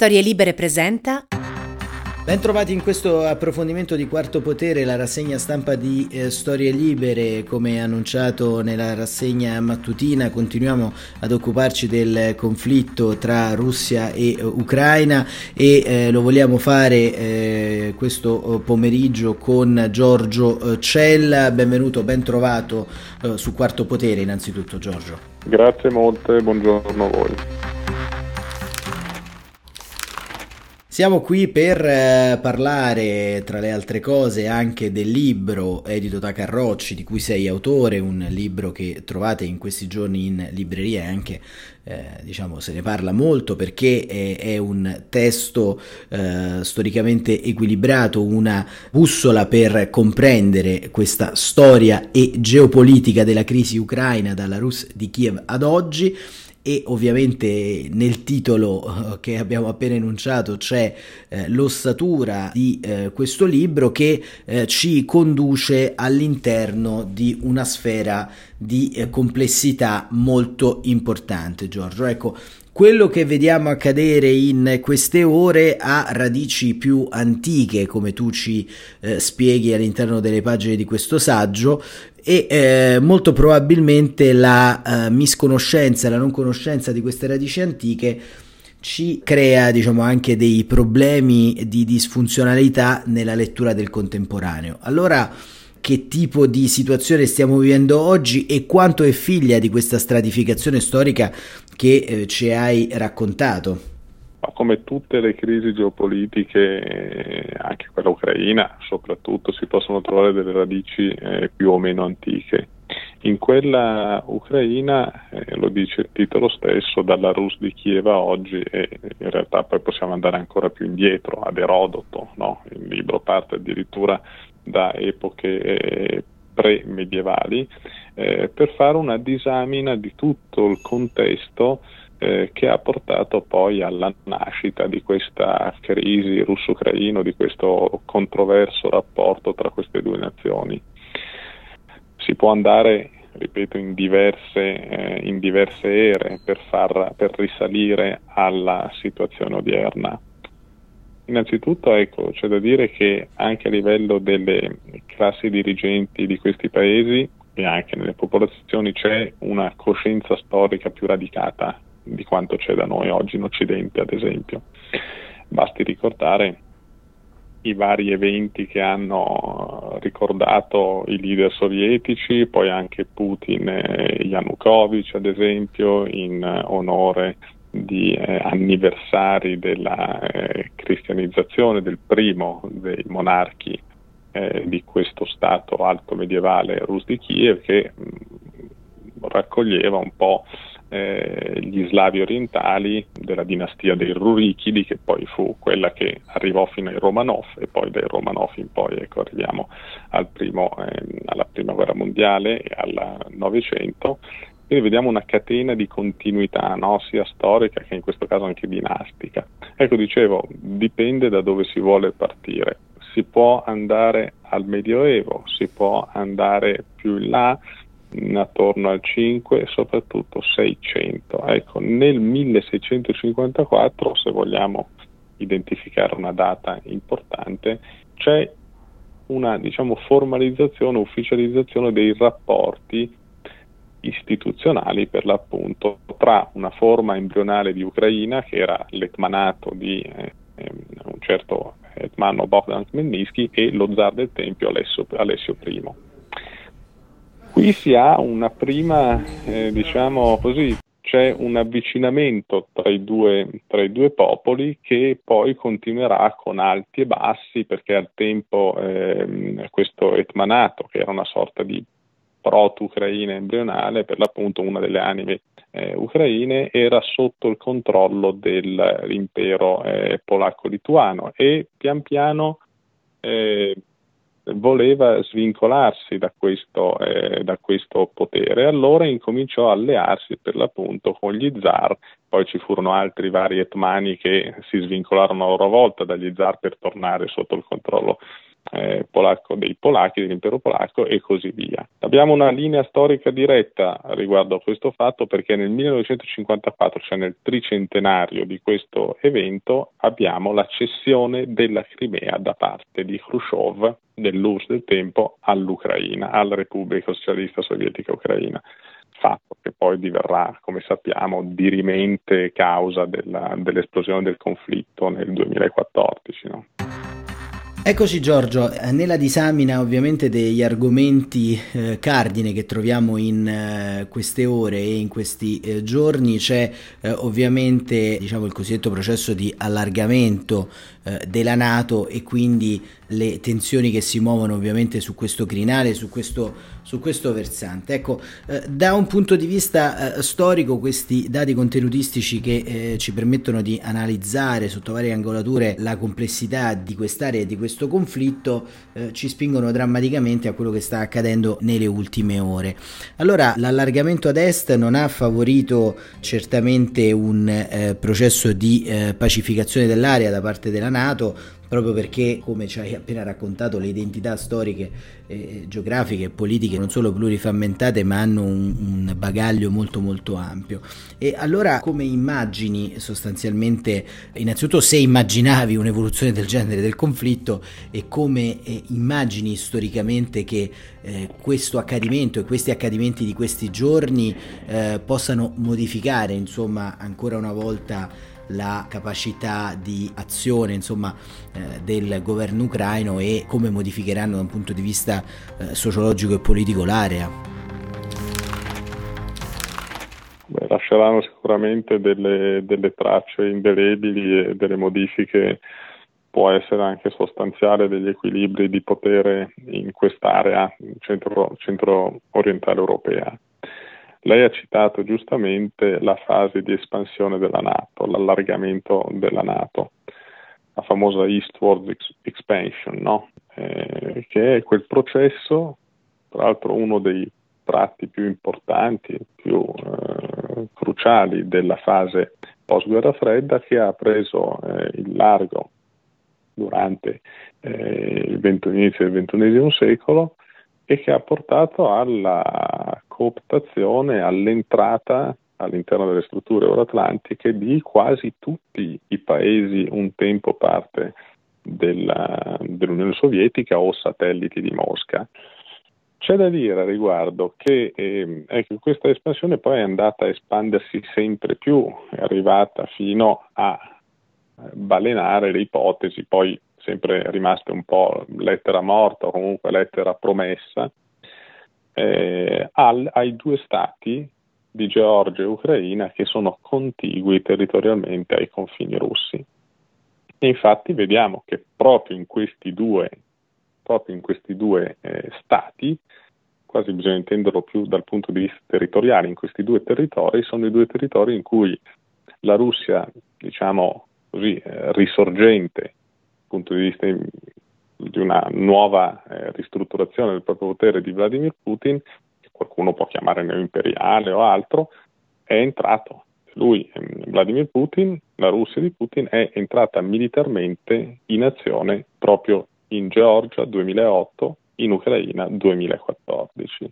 Storie Libere presenta. Bentrovati in questo approfondimento di Quarto Potere, la rassegna stampa di Storie Libere. Come annunciato nella rassegna mattutina, continuiamo ad occuparci del conflitto tra Russia e Ucraina e lo vogliamo fare questo pomeriggio con Giorgio Cella. Benvenuto, bentrovato su Quarto Potere innanzitutto, Giorgio. Grazie molte, buongiorno a voi. Siamo qui per parlare, tra le altre cose, anche del libro edito da Carocci, di cui sei autore, un libro che trovate in questi giorni in libreria e anche, se ne parla molto perché è un testo storicamente equilibrato, una bussola per comprendere questa storia e geopolitica della crisi ucraina dalla Rus' di Kiev ad oggi. E ovviamente nel titolo che abbiamo appena enunciato c'è l'ossatura di questo libro che ci conduce all'interno di una sfera di complessità molto importante, Giorgio. Ecco, quello che vediamo accadere in queste ore ha radici più antiche, come tu ci spieghi all'interno delle pagine di questo saggio, e molto probabilmente la misconoscenza, la non conoscenza di queste radici antiche ci crea anche dei problemi di disfunzionalità nella lettura del contemporaneo. Allora, che tipo di situazione stiamo vivendo oggi e quanto è figlia di questa stratificazione storica che ci hai raccontato? Ma come tutte le crisi geopolitiche, anche quella ucraina soprattutto, si possono trovare delle radici più o meno antiche. In quella ucraina, lo dice il titolo stesso, dalla Rus' di Kiev a oggi, e in realtà poi possiamo andare ancora più indietro, ad Erodoto, no? Il libro parte addirittura da epoche pre-medievali, per fare una disamina di tutto il contesto che ha portato poi alla nascita di questa crisi russo-ucraino, di questo controverso rapporto tra queste due nazioni. Si può andare, ripeto, in diverse ere per risalire alla situazione odierna. Innanzitutto, ecco, c'è da dire che anche a livello delle classi dirigenti di questi paesi e anche nelle popolazioni c'è una coscienza storica più radicata di quanto c'è da noi oggi in Occidente, ad esempio. Basti ricordare i vari eventi che hanno ricordato i leader sovietici, poi anche Putin e Yanukovych, ad esempio, in onore di anniversari della cristianizzazione del primo dei monarchi di questo stato alto medievale Rus' di Kiev, che raccoglieva un po' gli slavi orientali della dinastia dei Rurichidi, che poi fu quella che arrivò fino ai Romanov, e poi dai Romanov in poi, ecco, arriviamo alla prima guerra mondiale e al Novecento. Quindi vediamo una catena di continuità, no? Sia storica che in questo caso anche dinastica. Ecco, dicevo, dipende da dove si vuole partire. Si può andare al Medioevo, si può andare più in là, attorno al 5 e soprattutto 600. Ecco, nel 1654, se vogliamo identificare una data importante, c'è una formalizzazione, ufficializzazione dei rapporti istituzionali, per l'appunto, tra una forma embrionale di Ucraina, che era l'etmanato di un certo etmano Bogdan Khmelnytsky, e lo zar del tempio Alessio I. Qui si ha una prima, c'è un avvicinamento tra i due popoli, che poi continuerà con alti e bassi, perché al tempo questo etmanato, che era una sorta di proto-ucraina embrionale, per l'appunto una delle anime ucraine, era sotto il controllo dell'impero polacco-lituano e pian piano voleva svincolarsi da questo potere. Allora incominciò a allearsi, per l'appunto, con gli zar. Poi ci furono altri vari etmani che si svincolarono a loro volta dagli zar per tornare sotto il controllo polacco dei polacchi, dell'impero polacco e così via. Abbiamo una linea storica diretta riguardo a questo fatto perché nel 1954, cioè nel tricentenario di questo evento, abbiamo la cessione della Crimea da parte di Khrushchev, dell'URSS del tempo, all'Ucraina, alla Repubblica Socialista Sovietica Ucraina. Fatto che poi diverrà, come sappiamo, dirimente causa dell'esplosione del conflitto nel 2014, no? Eccoci Giorgio, nella disamina ovviamente degli argomenti cardine che troviamo in queste ore e in questi giorni c'è ovviamente il cosiddetto processo di allargamento della NATO e quindi le tensioni che si muovono ovviamente su questo crinale, su questo versante. Ecco, da un punto di vista storico questi dati contenutistici che ci permettono di analizzare sotto varie angolature la complessità di quest'area e di questo conflitto ci spingono drammaticamente a quello che sta accadendo nelle ultime ore. Allora, l'allargamento ad est non ha favorito certamente un processo di pacificazione dell'area da parte della NATO, proprio perché, come ci hai appena raccontato, le identità storiche, geografiche e politiche non solo pluriframmentate ma hanno un bagaglio molto molto ampio. E allora come immagini sostanzialmente, innanzitutto se immaginavi un'evoluzione del genere del conflitto e come immagini storicamente che questo accadimento e questi accadimenti di questi giorni possano modificare ancora una volta la capacità di azione del governo ucraino e come modificheranno da un punto di vista sociologico e politico l'area? Lasceranno sicuramente delle tracce indelebili e delle modifiche, può essere anche sostanziale, degli equilibri di potere in quest'area centro-orientale europea. Lei ha citato giustamente la fase di espansione della NATO, l'allargamento della NATO, la famosa eastward expansion, no? Che è quel processo, tra l'altro uno dei tratti più importanti, più cruciali della fase post-guerra fredda, che ha preso il largo durante l'inizio del XXI secolo e che ha portato alla cooptazione, all'entrata all'interno delle strutture euroatlantiche di quasi tutti i paesi un tempo parte dell'Unione Sovietica o satelliti di Mosca. C'è da dire a riguardo che questa espansione poi è andata a espandersi sempre più, è arrivata fino a balenare le ipotesi poi sempre rimaste un po' lettera morta o comunque lettera promessa ai due stati di Georgia e Ucraina che sono contigui territorialmente ai confini russi. E infatti vediamo che proprio in questi due stati, quasi bisogna intenderlo più dal punto di vista territoriale, in questi due territori sono i due territori in cui la Russia, risorgente, punto di vista di una nuova ristrutturazione del proprio potere di Vladimir Putin, che qualcuno può chiamare neoimperiale o altro, è entrato. Lui, Vladimir Putin, la Russia di Putin, è entrata militarmente in azione proprio in Georgia 2008, in Ucraina 2014.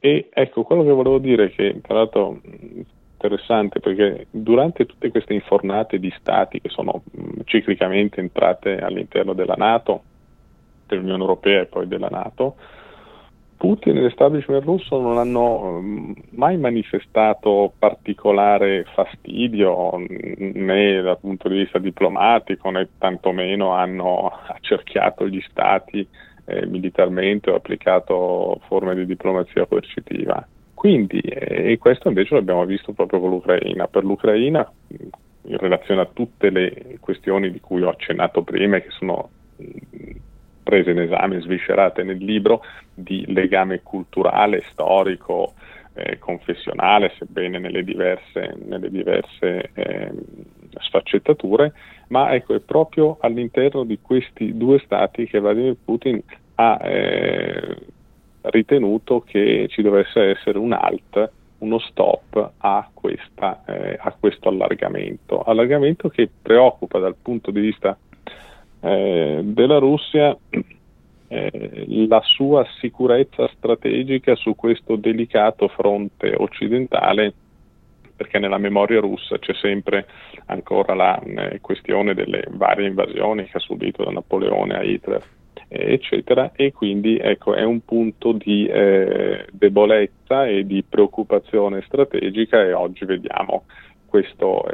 E ecco quello che volevo dire, che tra l'altro interessante perché durante tutte queste infornate di stati che sono ciclicamente entrate all'interno della NATO, dell'Unione Europea e poi della NATO, Putin e l'establishment russo non hanno mai manifestato particolare fastidio né dal punto di vista diplomatico né tantomeno hanno accerchiato gli stati militarmente o applicato forme di diplomazia coercitiva. Quindi, e questo invece l'abbiamo visto proprio con l'Ucraina. Per l'Ucraina, in relazione a tutte le questioni di cui ho accennato prima e che sono prese in esame, sviscerate nel libro, di legame culturale, storico, confessionale, sebbene nelle diverse sfaccettature, ma ecco, è proprio all'interno di questi due stati che Vladimir Putin ha ritenuto che ci dovesse essere un halt, uno stop a questo allargamento che preoccupa dal punto di vista della Russia la sua sicurezza strategica su questo delicato fronte occidentale, perché nella memoria russa c'è sempre ancora la questione delle varie invasioni che ha subito da Napoleone a Hitler, eccetera, e quindi ecco, è un punto di debolezza e di preoccupazione strategica, e oggi vediamo questa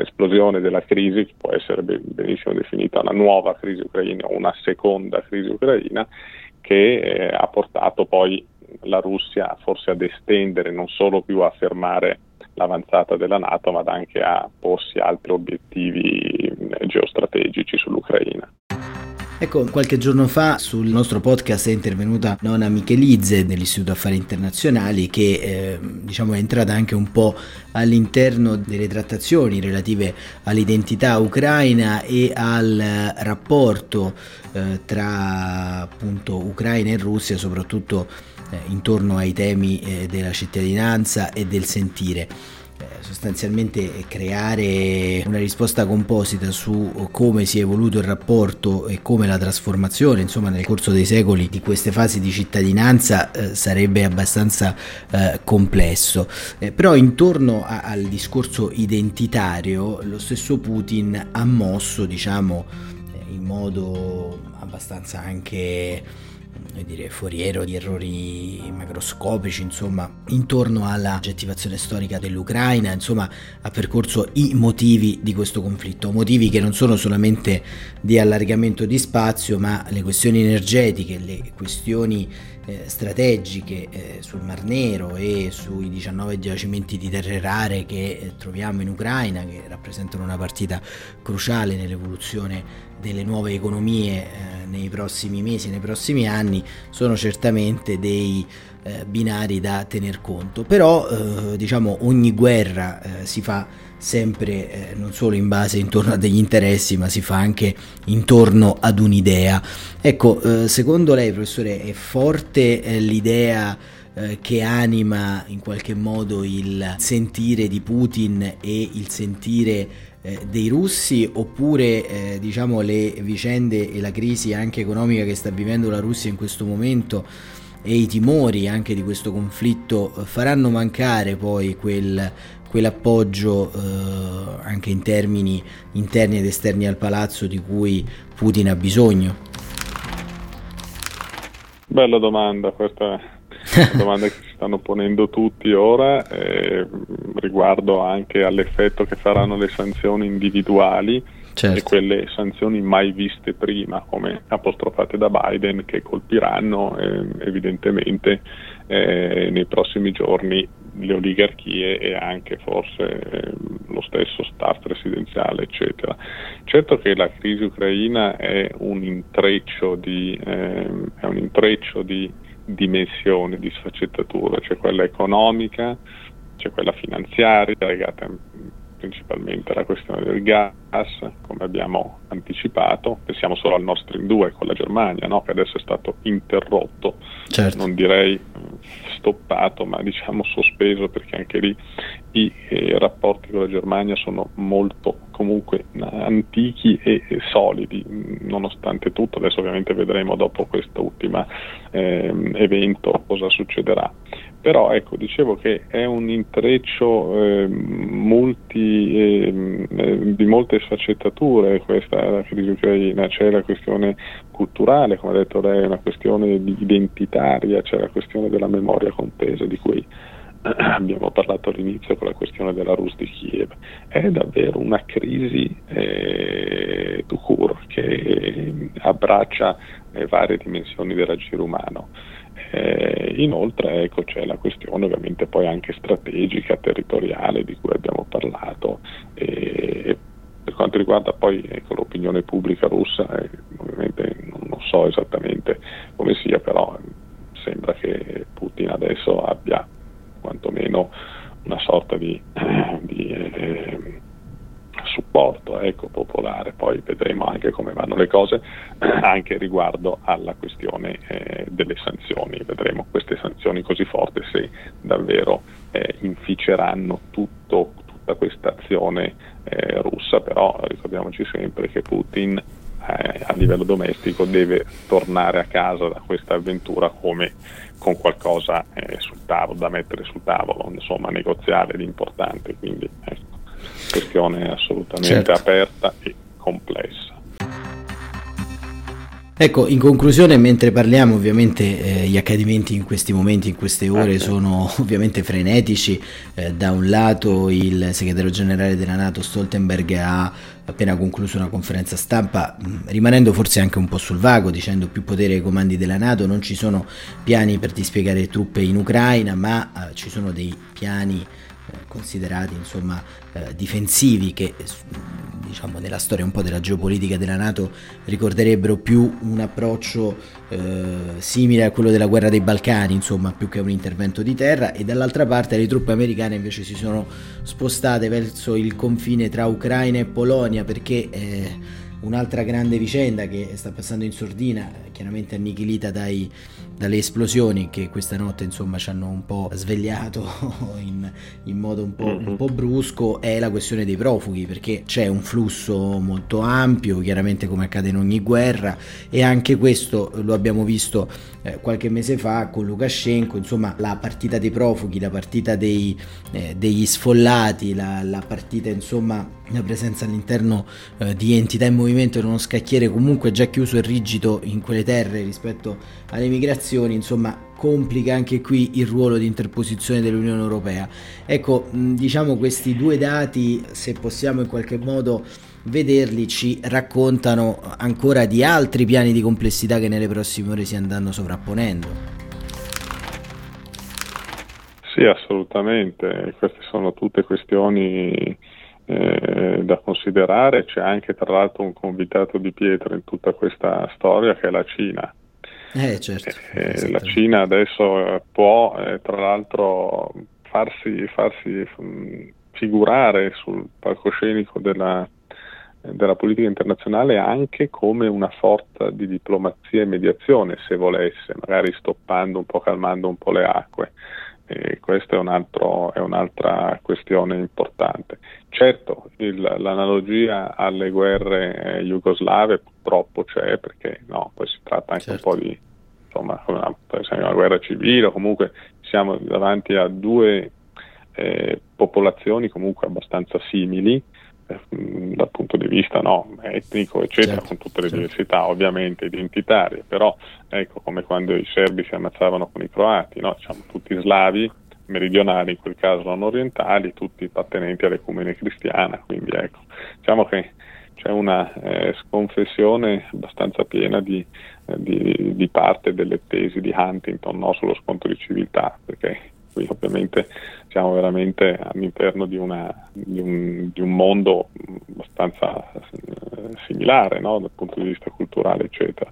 esplosione della crisi, che può essere benissimo definita una nuova crisi ucraina o una seconda crisi ucraina, che ha portato poi la Russia forse ad estendere, non solo più a fermare l'avanzata della NATO, ma anche a porsi altri obiettivi geostrategici sull'Ucraina. Ecco, qualche giorno fa sul nostro podcast è intervenuta Nona Michelizze dell'Istituto Affari Internazionali, che è entrata anche un po' all'interno delle trattazioni relative all'identità ucraina e al rapporto tra appunto Ucraina e Russia, soprattutto intorno ai temi della cittadinanza e del sentire. Sostanzialmente creare una risposta composita su come si è evoluto il rapporto e come la trasformazione, nel corso dei secoli, di queste fasi di cittadinanza sarebbe abbastanza complesso. Però intorno al discorso identitario lo stesso Putin ha mosso, in modo abbastanza anche foriero di errori macroscopici, intorno alla gettivazione storica dell'Ucraina, ha percorso i motivi di questo conflitto, motivi che non sono solamente di allargamento di spazio, ma le questioni energetiche, le questioni strategiche sul Mar Nero e sui 19 giacimenti di terre rare che troviamo in Ucraina, che rappresentano una partita cruciale nell'evoluzione delle nuove economie nei prossimi mesi, nei prossimi anni, sono certamente dei binari da tener conto. Però ogni guerra si fa sempre non solo in base intorno a degli interessi, ma si fa anche intorno ad un'idea. Ecco, secondo lei, professore, è forte l'idea che anima in qualche modo il sentire di Putin e il sentire dei russi, oppure le vicende e la crisi anche economica che sta vivendo la Russia in questo momento e i timori anche di questo conflitto faranno mancare poi quell'appoggio anche in termini interni ed esterni al palazzo di cui Putin ha bisogno? Bella domanda, questa è una domanda che si stanno ponendo tutti ora, riguardo anche all'effetto che faranno le sanzioni individuali, certo, e quelle sanzioni mai viste prima, come apostrofate da Biden, che colpiranno evidentemente nei prossimi giorni le oligarchie e anche forse lo stesso staff presidenziale, eccetera. Certo che la crisi ucraina è un intreccio di dimensioni, di sfaccettature, c'è quella economica, c'è quella finanziaria legata principalmente alla questione del gas, come abbiamo anticipato. Pensiamo solo al Nord Stream 2 con la Germania, no? Che adesso è stato interrotto, certo, non direi stoppato, ma sospeso, perché anche lì i rapporti con la Germania sono molto comunque antichi e solidi, nonostante tutto. Adesso ovviamente vedremo dopo questo ultimo evento cosa succederà. Però ecco, dicevo che è un intreccio di molte sfaccettature questa crisi ucraina. C'è la questione culturale, come ha detto lei, una questione identitaria, c'è la questione della memoria contesa di cui abbiamo parlato all'inizio con la questione della Rus' di Kiev. È davvero una crisi tout court, che abbraccia le varie dimensioni dell'agire umano. Inoltre ecco, c'è la questione ovviamente poi anche strategica, territoriale, di cui abbiamo parlato, e per quanto riguarda poi l'opinione pubblica russa, ovviamente non so esattamente come sia, però sembra che Putin adesso abbia quantomeno una sorta di supporto popolare. Poi vedremo anche come vanno le cose anche riguardo alla questione delle sanzioni. Vedremo queste sanzioni così forti se davvero inficeranno tutta questa azione russa. Però ricordiamoci sempre che Putin a livello domestico deve tornare a casa da questa avventura come con qualcosa sul tavolo, da mettere sul tavolo, insomma, negoziale ed importante, quindi questione assolutamente aperta e complessa. Ecco, in conclusione, mentre parliamo, ovviamente gli accadimenti in questi momenti, in queste ore, sono ovviamente frenetici. Da un lato il segretario generale della NATO Stoltenberg ha appena concluso una conferenza stampa, rimanendo forse anche un po' sul vago, dicendo più potere ai comandi della NATO, non ci sono piani per dispiegare truppe in Ucraina, ma ci sono dei piani considerati, insomma, difensivi, che diciamo nella storia un po' della geopolitica della NATO ricorderebbero più un approccio simile a quello della guerra dei Balcani, insomma, più che un intervento di terra. E dall'altra parte le truppe americane invece si sono spostate verso il confine tra Ucraina e Polonia, perché un'altra grande vicenda che sta passando in sordina, chiaramente annichilita dalle esplosioni che questa notte, insomma, ci hanno un po' svegliato in modo un po' brusco, è la questione dei profughi, perché c'è un flusso molto ampio, chiaramente come accade in ogni guerra, e anche questo lo abbiamo visto qualche mese fa con Lukashenko, insomma, la partita dei profughi, la partita degli sfollati, la partita, insomma, la presenza all'interno di entità in movimento in uno scacchiere comunque già chiuso e rigido in quelle terre rispetto alle migrazioni, insomma, complica anche qui il ruolo di interposizione dell'Unione Europea. Ecco, diciamo, questi due dati, se possiamo in qualche modo vederli, ci raccontano ancora di altri piani di complessità che nelle prossime ore si andranno sovrapponendo. Sì, assolutamente, queste sono tutte questioni da considerare. C'è anche, tra l'altro, un convitato di pietra in tutta questa storia che è la Cina. La Cina adesso può, tra l'altro, farsi figurare sul palcoscenico della politica internazionale anche come una forza di diplomazia e mediazione, se volesse, magari stoppando un po', calmando un po' le acque. Questa è un'altra questione importante. Certo, l'analogia alle guerre jugoslave purtroppo c'è, perché no, poi si tratta anche un po' di, insomma, una guerra civile, o comunque siamo davanti a due popolazioni comunque abbastanza simili dal punto di vista etnico, eccetera, con tutte le diversità ovviamente identitarie, però ecco, come quando i serbi si ammazzavano con i croati, diciamo, tutti slavi meridionali, in quel caso non orientali, tutti appartenenti all'ecumene cristiana, quindi ecco, diciamo che c'è una sconfessione abbastanza piena di parte delle tesi di Huntington, sullo scontro di civiltà, perché qui ovviamente siamo veramente all'interno di un mondo abbastanza similare, dal punto di vista culturale, eccetera.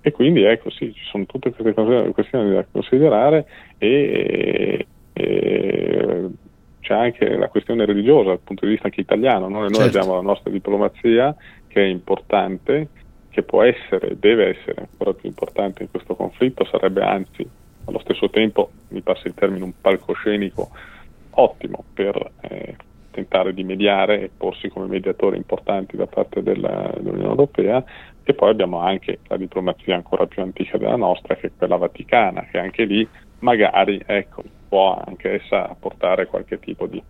E quindi ecco, sì, ci sono tutte queste questioni da considerare, e c'è anche la questione religiosa dal punto di vista anche italiano, no? Noi abbiamo la nostra diplomazia, che è importante, che può essere, deve essere ancora più importante in questo conflitto, sarebbe anzi allo stesso tempo, mi passa il termine, un palcoscenico ottimo per tentare di mediare e porsi come mediatori importanti da parte dell'Unione Europea. E poi abbiamo anche la diplomazia ancora più antica della nostra, che è quella vaticana, che anche lì magari, ecco, può anche essa portare qualche tipo di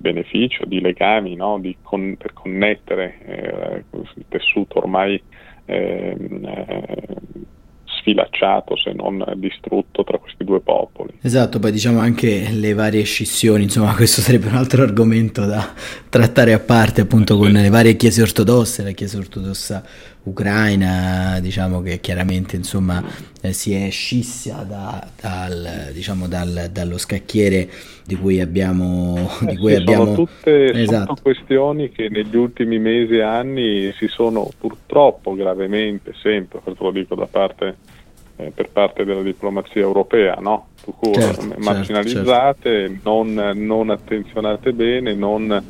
beneficio, di legami, per connettere il tessuto ormai sfilacciato, se non distrutto, tra questi due popoli. Esatto, poi diciamo anche le varie scissioni, insomma, questo sarebbe un altro argomento da trattare a parte, appunto, con le varie chiese ortodosse, la chiesa ortodossa ucraina, diciamo, che chiaramente, insomma, si è scissa dallo scacchiere di cui abbiamo Sono tutte questioni che negli ultimi mesi e anni si sono purtroppo gravemente, sempre, questo lo dico da parte per parte della diplomazia europea, marginalizzate, non attenzionate bene, non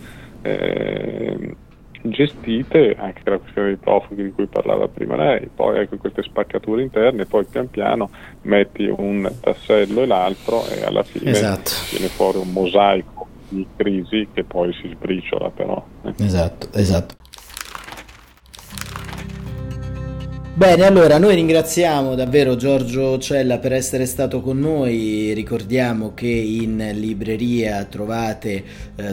gestite, anche la questione dei profughi di cui parlava prima lei. Poi ecco queste spaccature interne, poi pian piano metti un tassello e l'altro, e alla fine viene fuori un mosaico di crisi che poi si sbriciola, però. Esatto. Bene, allora noi ringraziamo davvero Giorgio Cella per essere stato con noi. Ricordiamo che in libreria trovate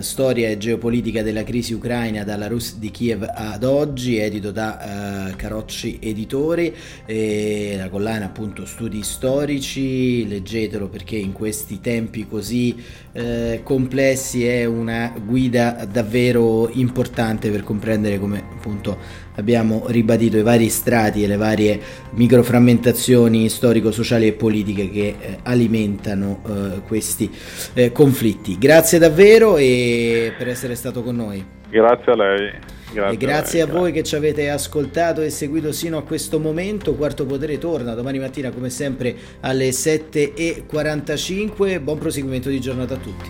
Storia e geopolitica della crisi ucraina dalla Rus' di Kiev ad oggi, edito da Carocci editori, e la collana appunto studi storici. Leggetelo perché in questi tempi così complessi è una guida davvero importante per comprendere, come appunto abbiamo ribadito, i vari strati e le varie microframmentazioni storico-sociali e politiche che alimentano questi conflitti. Grazie davvero e per essere stato con noi. Grazie a lei. Grazie a voi che ci avete ascoltato e seguito sino a questo momento. Quarto Potere torna domani mattina come sempre alle 7:45. Buon proseguimento di giornata a tutti.